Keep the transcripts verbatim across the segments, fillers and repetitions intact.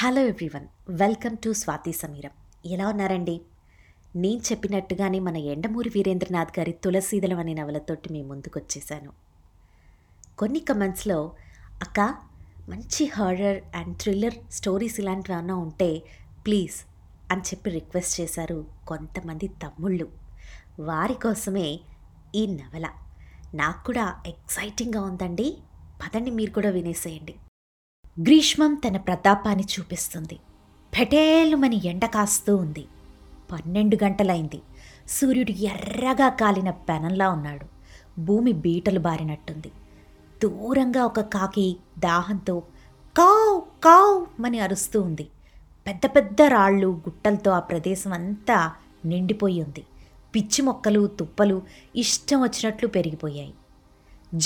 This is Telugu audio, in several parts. Hello everyone, welcome to Swathi Sameeram. ఎలా ఉన్నారండి? నేను చెప్పినట్టుగానే మన యండమూరి వీరేంద్రనాథ్ గారి తులసిదళం అనే నవలతోటి మీ ముందుకు వచ్చేసాను. కొన్ని కమెంట్స్లో అక్క మంచి హారర్ అండ్ థ్రిల్లర్ స్టోరీస్ ఇలాంటివి ఏమైనా ఉంటే ప్లీజ్ అని చెప్పి రిక్వెస్ట్ చేశారు కొంతమంది తమ్ముళ్ళు. వారి కోసమే ఈ నవల. నాకు కూడా ఎక్సైటింగ్గా ఉందండి, పదండి మీరు కూడా వినేసేయండి. గ్రీష్మం తన ప్రతాపాన్ని చూపిస్తుంది. పెటేలుమని ఎండ కాస్తూ ఉంది. పన్నెండు గంటలైంది. సూర్యుడు ఎర్రగా కాలిన పెనంలా ఉన్నాడు. భూమి బీటలు బారినట్టుంది. దూరంగా ఒక కాకి దాహంతో కావ్ కావ్ అని అరుస్తూ ఉంది. పెద్ద పెద్ద రాళ్ళు గుట్టలతో ఆ ప్రదేశం అంతా నిండిపోయి ఉంది. పిచ్చి మొక్కలు తుప్పలు ఇష్టం వచ్చినట్లు పెరిగిపోయాయి.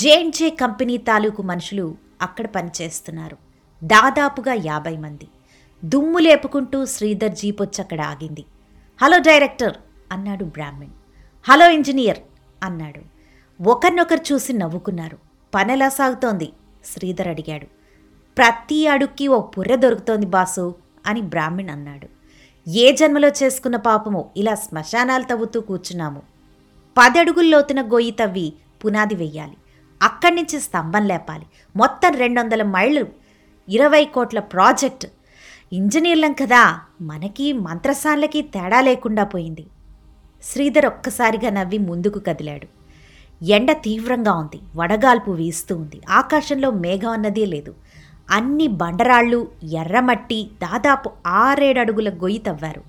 జేఎండ్ జే కంపెనీ తాలూకు మనుషులు అక్కడ పనిచేస్తున్నారు, దాదాపుగా యాభై మంది. దుమ్ము లేపుకుంటూ శ్రీధర్ జీప్ వచ్చి అక్కడ ఆగింది. హలో డైరెక్టర్ అన్నాడు బ్రాహ్మణ్. హలో ఇంజనీర్ అన్నాడు. ఒకరినొకరు చూసి నవ్వుకున్నారు. పనెలా సాగుతోంది? శ్రీధర్ అడిగాడు. ప్రతి అడుక్కి ఓ పుర్రె దొరుకుతోంది బాసు అని బ్రాహ్మణ్ అన్నాడు. ఏ జన్మలో చేసుకున్న పాపమో ఇలా శ్మశానాలు తవ్వుతూ కూర్చున్నాము. పది అడుగుల్లోతున గొయ్యి తవ్వి పునాది వెయ్యాలి, అక్కడి నుంచి స్తంభం లేపాలి. మొత్తం రెండు వందల మైళ్ళు, ఇరవై కోట్ల ప్రాజెక్ట్. ఇంజనీర్లం కదా, మనకి మంత్రసాన్లకి తేడా లేకుండా పోయింది. శ్రీధర్ ఒక్కసారిగా నవ్వి ముందుకు కదిలాడు. ఎండ తీవ్రంగా ఉంది. వడగాల్పు వీస్తూ ఉంది. ఆకాశంలో మేఘం అన్నదే లేదు. అన్ని బండరాళ్ళు, ఎర్రమట్టి. దాదాపు ఆరేడు అడుగుల గొయ్యి తవ్వారు.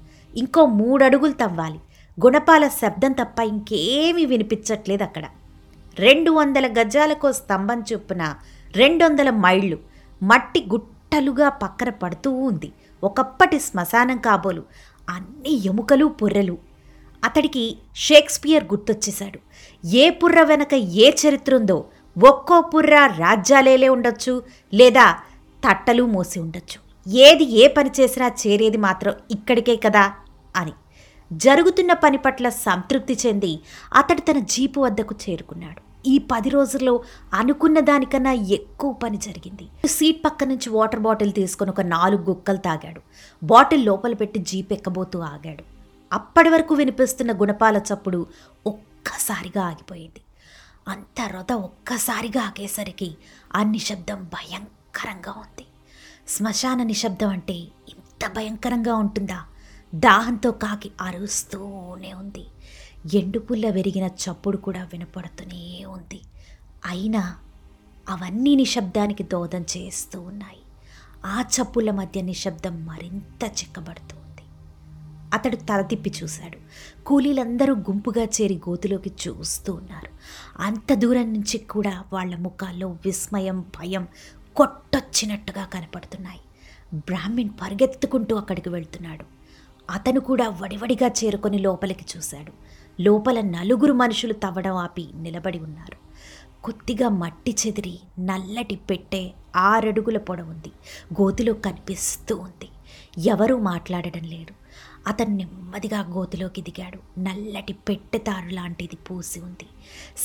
ఇంకో మూడడుగులు తవ్వాలి. గుణపాల శబ్దం తప్ప ఇంకేమీ వినిపించట్లేదు అక్కడ. రెండు వందల గజాలకో స్తంభం చొప్పున రెండు వందల మైళ్ళు మట్టి గుట్టలుగా పక్కన పడుతూ ఉంది. ఒకప్పటి శ్మశానం కాబోలు. అన్ని ఎముకలు పుర్రెలు. అతడికి షేక్స్పియర్ గుర్తొచ్చేశాడు. ఏ పుర్ర వెనక ఏ చరిత్ర ఉందో. ఒక్కో పుర్ర రాజ్యాలేలే ఉండొచ్చు, లేదా తట్టలు మోసి ఉండొచ్చు. ఏది ఏ పని చేసినా చేరేది మాత్రం ఇక్కడికే కదా అని జరుగుతున్న పని పట్ల సంతృప్తి చెంది అతడు తన జీపు వద్దకు చేరుకున్నాడు. ఈ పది రోజుల్లో అనుకున్న దానికన్నా ఎక్కువ పని జరిగింది. సీట్ పక్క నుంచి వాటర్ బాటిల్ తీసుకొని ఒక నాలుగు గుక్కలు తాగాడు. బాటిల్ లోపల పెట్టి జీప్ ఎక్కబోతూ ఆగాడు. అప్పటి వరకు వినిపిస్తున్న గుణపాల చప్పుడు ఒక్కసారిగా ఆగిపోయింది. అంత రొద ఒక్కసారిగా ఆగేసరికి ఆ నిశ్శబ్దం భయంకరంగా ఉంది. శ్మశాన నిశ్శబ్దం అంటే ఇంత భయంకరంగా ఉంటుందా? దాహంతో కాకి అరుస్తూనే ఉంది. ఎండుపుల్ల విరిగిన చప్పుడు కూడా వినపడుతూనే ఉంది. అయినా అవన్నీ నిశ్శబ్దానికి దోదం చేస్తూ ఉన్నాయి. ఆ చప్పుల మధ్య నిశ్శబ్దం మరింత చిక్కబడుతూ ఉంది. అతడు తల తిప్పి చూశాడు. కూలీలందరూ గుంపుగా చేరి గోతిలోకి చూస్తూ ఉన్నారు. అంత దూరం నుంచి కూడా వాళ్ళ ముఖాల్లో విస్మయం, భయం కొట్టొచ్చినట్టుగా కనపడుతున్నాయి. బ్రాహ్మణ్ పరిగెత్తుకుంటూ అక్కడికి వెళ్తున్నాడు. అతను కూడా వడివడిగా చేరుకొని లోపలికి చూశాడు. లోపల నలుగురు మనుషులు తవ్వడం ఆపి నిలబడి ఉన్నారు. కొద్దిగా మట్టి చెదిరి నల్లటి పెట్టె ఆరడుగుల పొడవుంది. గోతిలో కనిపిస్తూ ఉంది. ఎవరూ మాట్లాడడం లేరు. అతను నెమ్మదిగా గోతిలోకి దిగాడు. నల్లటి పెట్టె తారు లాంటిది పూసి ఉంది.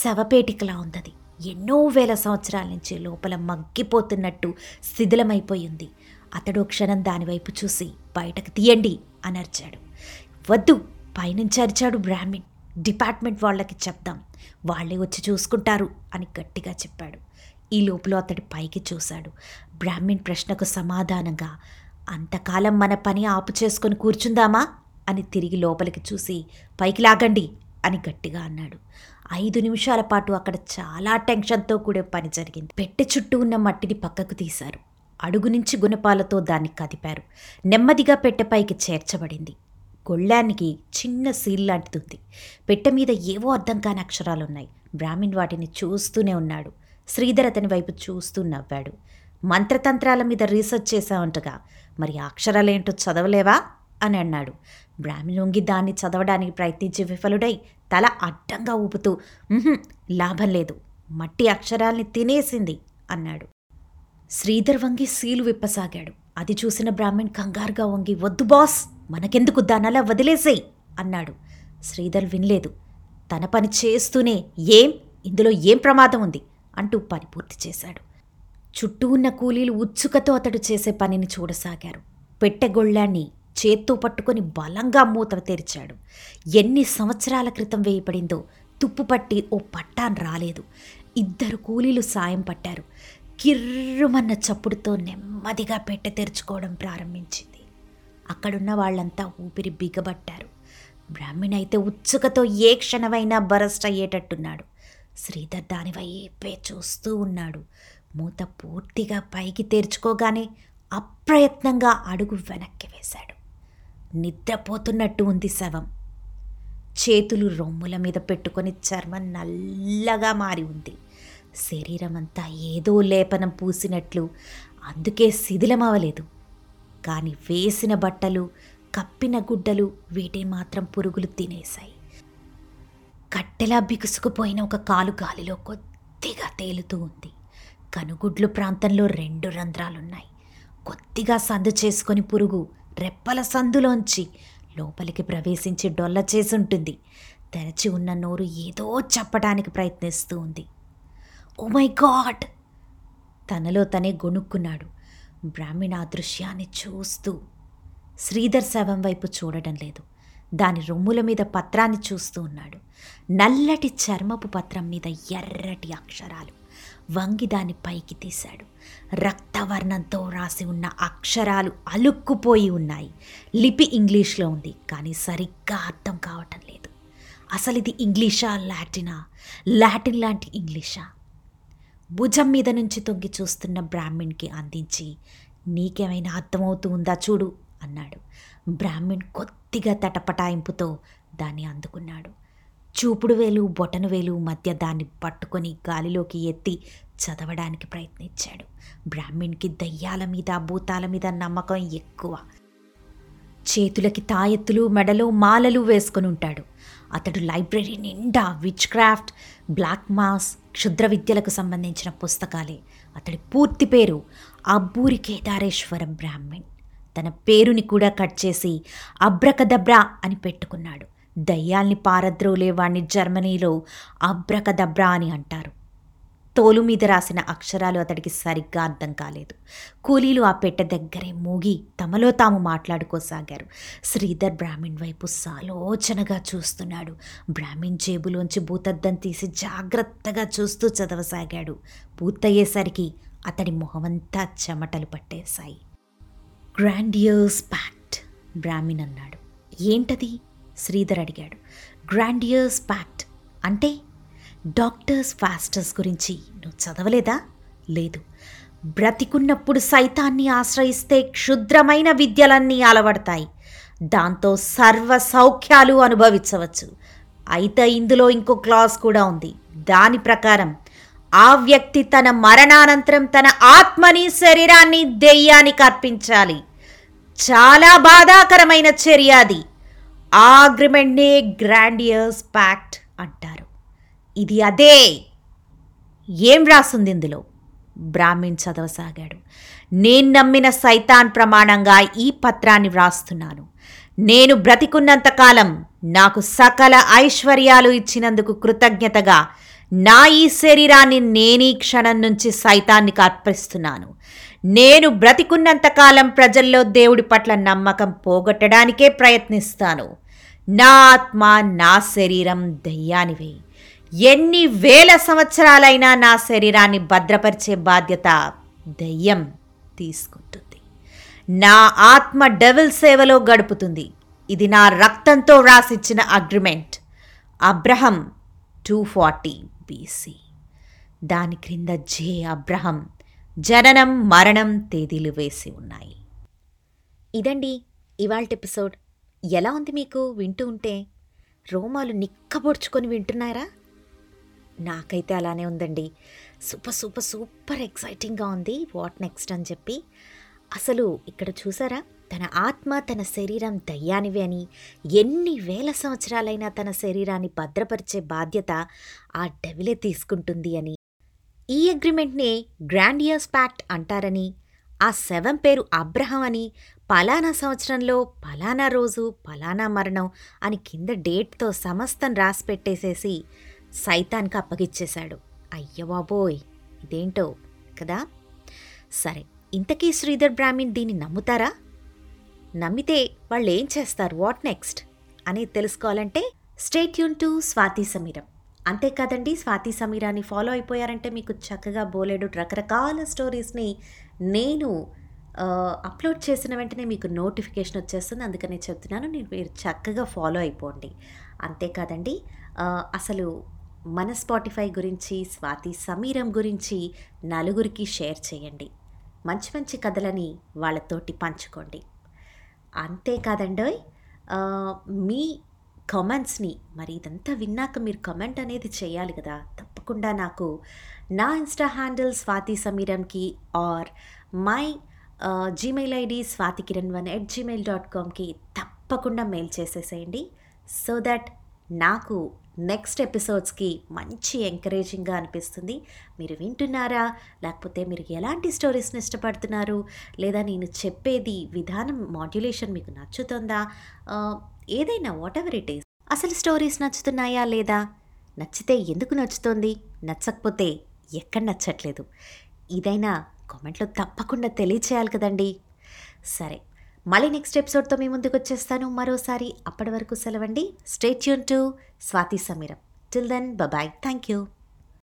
శవపేటికలా ఉందది. ఎన్నో వేల సంవత్సరాల నుంచి లోపల మగ్గిపోతున్నట్టు శిథిలమైపోయింది. అతడు క్షణం దానివైపు చూసి బయటకు తీయండి అని అరిచాడు. వద్దు, పైనుంచి అరిచాడు బ్రాహ్మణ్. డిపార్ట్మెంట్ వాళ్ళకి చెప్తాం, వాళ్ళే వచ్చి చూసుకుంటారు అని గట్టిగా చెప్పాడు. ఈ లోపల అతడు పైకి చూశాడు. బ్రాహ్మణ్ ప్రశ్నకు సమాధానంగా అంతకాలం మన పని ఆపు చేసుకొని కూర్చుందామా అని తిరిగి లోపలికి చూసి పైకి లాగండి అని గట్టిగా అన్నాడు. ఐదు నిమిషాల పాటు అక్కడ చాలా టెన్షన్తో కూడే పని జరిగింది. పెట్టె చుట్టూ ఉన్న మట్టిని పక్కకు తీశారు. అడుగు నుంచి గుణపాలతో దాన్ని కదిపారు. నెమ్మదిగా పెట్టెపైకి చేర్చబడింది. గొళ్ళానికి చిన్న సీల్ లాంటిది ఉంది. పెట్టె మీద ఏవో అర్థం కాని అక్షరాలున్నాయి. బ్రాహ్మణ్ వాటిని చూస్తూనే ఉన్నాడు. శ్రీధర్ అతని వైపు చూస్తూ నవ్వాడు. మంత్రతంత్రాల మీద రీసెర్చ్ చేశావంటగా, మరి ఆ అక్షరాలేంటో చదవలేవా అని అన్నాడు. బ్రాహ్మణ్ వంగి దాన్ని చదవడానికి ప్రయత్నించి విఫలుడై తల అడ్డంగా ఊపుతూ లాభం లేదు, మట్టి అక్షరాల్ని తినేసింది అన్నాడు. శ్రీధర్ వంగి సీలు విప్పసాగాడు. అది చూసిన బ్రాహ్మణ్ కంగారుగా వంగి వద్దు బాస్, మనకెందుకు దానలా వదిలేసేయి అన్నాడు. శ్రీధర్ వినలేదు. తన పని చేస్తూనే ఏం ఇందులో ఏం ప్రమాదం ఉంది అంటూ పని పూర్తి చేశాడు. చుట్టూ ఉన్న కూలీలు ఉత్సుకతో అతడు చేసే పనిని చూడసాగారు. పెట్టెగొళ్ళాన్ని చేత్తో పట్టుకొని బలంగా మూత తెరిచాడు. ఎన్ని సంవత్సరాల క్రితం వేయబడిందో తుప్పుపట్టి ఓ పట్టాన్ రాలేదు. ఇద్దరు కూలీలు సాయం పట్టారు. కిర్రుమన్న చప్పుడుతో నెమ్మదిగా పెట్టె తెరుచుకోవడం ప్రారంభించింది. అక్కడున్న వాళ్ళంతా ఊపిరి బిగబట్టారు. బ్రాహ్మణ్ అయితే ఉత్సుకతో ఏ క్షణమైనా బరస్ట్ అయ్యేటట్టున్నాడు. శ్రీధర్ దానివైపే చూస్తూ ఉన్నాడు. మూత పూర్తిగా పైకి తెరుచుకోగానే అప్రయత్నంగా అడుగు వెనక్కి వేశాడు. నిద్రపోతున్నట్టు ఉంది శవం. చేతులు రొమ్ముల మీద పెట్టుకొని చర్మం నల్లగా మారి ఉంది. శరీరమంతా ఏదో లేపనం పూసినట్లు, అందుకే శిథిలమవలేదు. కానీ వేసిన బట్టలు, కప్పిన గుడ్డలు వీటిని మాత్రం పురుగులు తినేశాయి. కట్టెలా బిగుసుకుపోయిన ఒక కాలు గాలిలో కొద్దిగా తేలుతూ ఉంది. కనుగుడ్లు ప్రాంతంలో రెండు రంధ్రాలున్నాయి. కొద్దిగా సందు చేసుకొని పురుగు రెప్పల సందులోంచి లోపలికి ప్రవేశించి డొల్ల చేసుంటుంది. తెరచి ఉన్న నోరు ఏదో చెప్పడానికి ప్రయత్నిస్తూ ఉంది. Oh my god! తనలో తనే గొణుక్కున్నాడు. బ్రాహ్మణ్ ఆ దృశ్యాన్ని చూస్తూ శ్రీధర్ శవం వైపు చూడడం లేదు. దాని రొమ్ముల మీద పత్రాన్ని చూస్తూ ఉన్నాడు. నల్లటి చర్మపు పత్రం మీద ఎర్రటి అక్షరాలు. వంగి దాన్ని పైకి తీశాడు. రక్తవర్ణంతో రాసి ఉన్న అక్షరాలు అలుక్కుపోయి ఉన్నాయి. లిపి ఇంగ్లీష్లో ఉంది, కానీ సరిగ్గా అర్థం కావటం లేదు. అసలు ఇది ఇంగ్లీషా, లాటినా? లాటిన్ లాంటి ఇంగ్లీషా? భుజం మీద నుంచి తొంగి చూస్తున్న బ్రాహ్మణ్కి అందించి, నీకేమైనా అర్థమవుతూ ఉందా చూడు అన్నాడు. బ్రాహ్మణ్ కొద్దిగా తటపటాయింపుతో దాన్ని అందుకున్నాడు. చూపుడు వేలు, బొటను వేలు మధ్య దాన్ని పట్టుకొని గాలిలోకి ఎత్తి చదవడానికి ప్రయత్నించాడు. బ్రాహ్మణ్కి దయ్యాల మీద, భూతాల మీద నమ్మకం ఎక్కువ. చేతులకి తాయెత్తులు, మెడలో మాలలు వేసుకొని ఉంటాడు. అతడు లైబ్రరీ నిండా విచ్ క్రాఫ్ట్, బ్లాక్ మాస్, క్షుద్ర విద్యలకు సంబంధించిన పుస్తకాలే. అతడి పూర్తి పేరు అబ్బూరి కేదారేశ్వర బ్రాహ్మణ్. తన పేరుని కూడా కట్ చేసి అబ్రకదబ్రా అని పెట్టుకున్నాడు. దయ్యాల్ని పారద్రోలేవాణ్ణి జర్మనీలో అబ్రకదబ్రా అని అంటారు. తోలు మీద రాసిన అక్షరాలు అతడికి సరిగ్గా అర్థం కాలేదు. కూలీలు ఆ పెట్టె దగ్గరే మూగి తమలో తాము మాట్లాడుకోసాగారు. శ్రీధర్ బ్రాహ్మణ్ వైపు సాలోచనగా చూస్తున్నాడు. బ్రాహ్మణ్ జేబులోంచి భూతద్దం తీసి జాగ్రత్తగా చూస్తూ చదవసాగాడు. పూర్తయ్యేసరికి అతడి మొహమంతా చెమటలు పట్టేశాయి. గ్రాండియర్స్ ప్యాక్ట్ బ్రాహ్మణ్ అన్నాడు. ఏంటది? శ్రీధర్ అడిగాడు. గ్రాండియర్స్ ప్యాక్ట్ అంటే డాక్టర్స్ ఫాస్టర్స్ గురించి నువ్వు చదవలేదా? లేదు. బ్రతికున్నప్పుడు సైతాన్ని ఆశ్రయిస్తే క్షుద్రమైన విద్యలన్నీ అలవడతాయి. దాంతో సర్వ సౌఖ్యాలు అనుభవించవచ్చు. అయితే ఇందులో ఇంకో క్లాస్ కూడా ఉంది. దాని ప్రకారం ఆ వ్యక్తి తన మరణానంతరం తన ఆత్మని, శరీరాన్ని దెయ్యానికి అర్పించాలి. చాలా బాధాకరమైన చర్య అది. ఆ అగ్రిమెంట్నే గ్రాండియర్స్ ప్యాక్ట్ అంటారు. ఇది అదే. ఏం రాసింది ఇందులో? బ్రాహ్మణ్ చదవసాగాడు. నేను నమ్మిన సైతాన్ ప్రమాణంగా ఈ పత్రాన్ని వ్రాస్తున్నాను. నేను బ్రతికున్నంతకాలం నాకు సకల ఐశ్వర్యాలు ఇచ్చినందుకు కృతజ్ఞతగా నా ఈ శరీరాన్ని నేనీ క్షణం నుంచి సైతానికి అర్పిస్తున్నాను. నేను బ్రతికున్నంతకాలం ప్రజల్లో దేవుడి పట్ల నమ్మకం పోగొట్టడానికే ప్రయత్నిస్తాను. నా ఆత్మ, నా శరీరం దయ్యానివే. ఎన్ని వేల సంవత్సరాలైనా నా శరీరాన్ని భద్రపరిచే బాధ్యత దయ్యం తీసుకుంటుంది. నా ఆత్మ డెవిల్ సేవలో గడుపుతుంది. ఇది నా రక్తంతో రాసిచ్చిన agreement. Abraham two forty BC. దాని క్రింద జే అబ్రహం జననం మరణం తేదీలు వేసి ఉన్నాయి. ఇదండి ఇవాల్టి ఎపిసోడ్. ఎలా ఉంది మీకు? వింటూ ఉంటే రోమాలు నిక్కబొడ్చుకొని వింటున్నారా? నాకైతే అలానే ఉందండి. సూపర్ సూపర్ సూపర్ ఎక్సైటింగ్గా ఉంది. వాట్ నెక్స్ట్ అని చెప్పి. అసలు ఇక్కడ చూసారా, తన ఆత్మ, తన శరీరం దయ్యానివి అని, ఎన్ని వేల సంవత్సరాలైనా తన శరీరాన్ని భద్రపరిచే బాధ్యత ఆ డెవిలే తీసుకుంటుంది అని, ఈ అగ్రిమెంట్నే గ్రాండియర్స్ ప్యాక్ట్ అంటారని, ఆ శవం పేరు అబ్రహం అని, పలానా సంవత్సరంలో పలానా రోజు పలానా మరణం అని కింద డేట్తో సమస్తం రాసి పెట్టేసేసి సైతాన్కి అప్పగిచ్చేశాడు. అయ్యబాబోయ్, ఇదేంటో కదా. సరే, ఇంతకీ శ్రీధర్ బ్రాహ్మణ్ దీన్ని నమ్ముతారా? నమ్మితే వాళ్ళేం చేస్తారు, వాట్ నెక్స్ట్ అని తెలుసుకోవాలంటే stay tune to Swathi Sameeram. అంతేకాదండి, స్వాతి సమీరాన్ని ఫాలో అయిపోయారంటే మీకు చక్కగా బోలేడు రకరకాల స్టోరీస్ని నేను అప్లోడ్ చేసిన వెంటనే మీకు నోటిఫికేషన్ వచ్చేస్తుంది. అందుకనే చెప్తున్నాను, మీరు చక్కగా ఫాలో అయిపోండి. అంతేకాదండి, అసలు మన స్పాటిఫై గురించి, స్వాతి సమీరం గురించి నలుగురికి షేర్ చేయండి. మంచి మంచి కథలని వాళ్ళతోటి పంచుకోండి. అంతేకాదండి, మీ కామెంట్స్ని, మరి ఇదంతా విన్నాక మీరు కామెంట్ అనేది చేయాలి కదా, తప్పకుండా నాకు నా ఇన్స్టా హ్యాండిల్ స్వాతి సమీరంకి or my Gmail ID Swathi Kiran one at Gmail dot కామ్కి తప్పకుండా మెయిల్ చేసేసేయండి. సో దట్ నాకు నెక్స్ట్ ఎపిసోడ్స్కి మంచి ఎంకరేజింగ్గా అనిపిస్తుంది. మీరు వింటున్నారా, లేకపోతే మీరు ఎలాంటి స్టోరీస్ని ఇష్టపడుతున్నారు, లేదా నేను చెప్పేది విధానం మాడ్యులేషన్ మీకు నచ్చుతుందా, ఏదైనా వాట్ ఎవర్ ఇట్ ఈస్, అసలు స్టోరీస్ నచ్చుతున్నాయా లేదా, నచ్చితే ఎందుకు నచ్చుతుంది, నచ్చకపోతే ఎక్కడ నచ్చట్లేదు, ఇదైనా కామెంట్లో తప్పకుండా తెలియచేయాలి కదండి. సరే, మళ్ళీ నెక్స్ట్ ఎపిసోడ్తో మీ ముందుకు వచ్చేస్తాను మరోసారి. అప్పటి వరకు సెలవండి. Stay tune to Swathi Sameeram. Till then, bye. Thank you.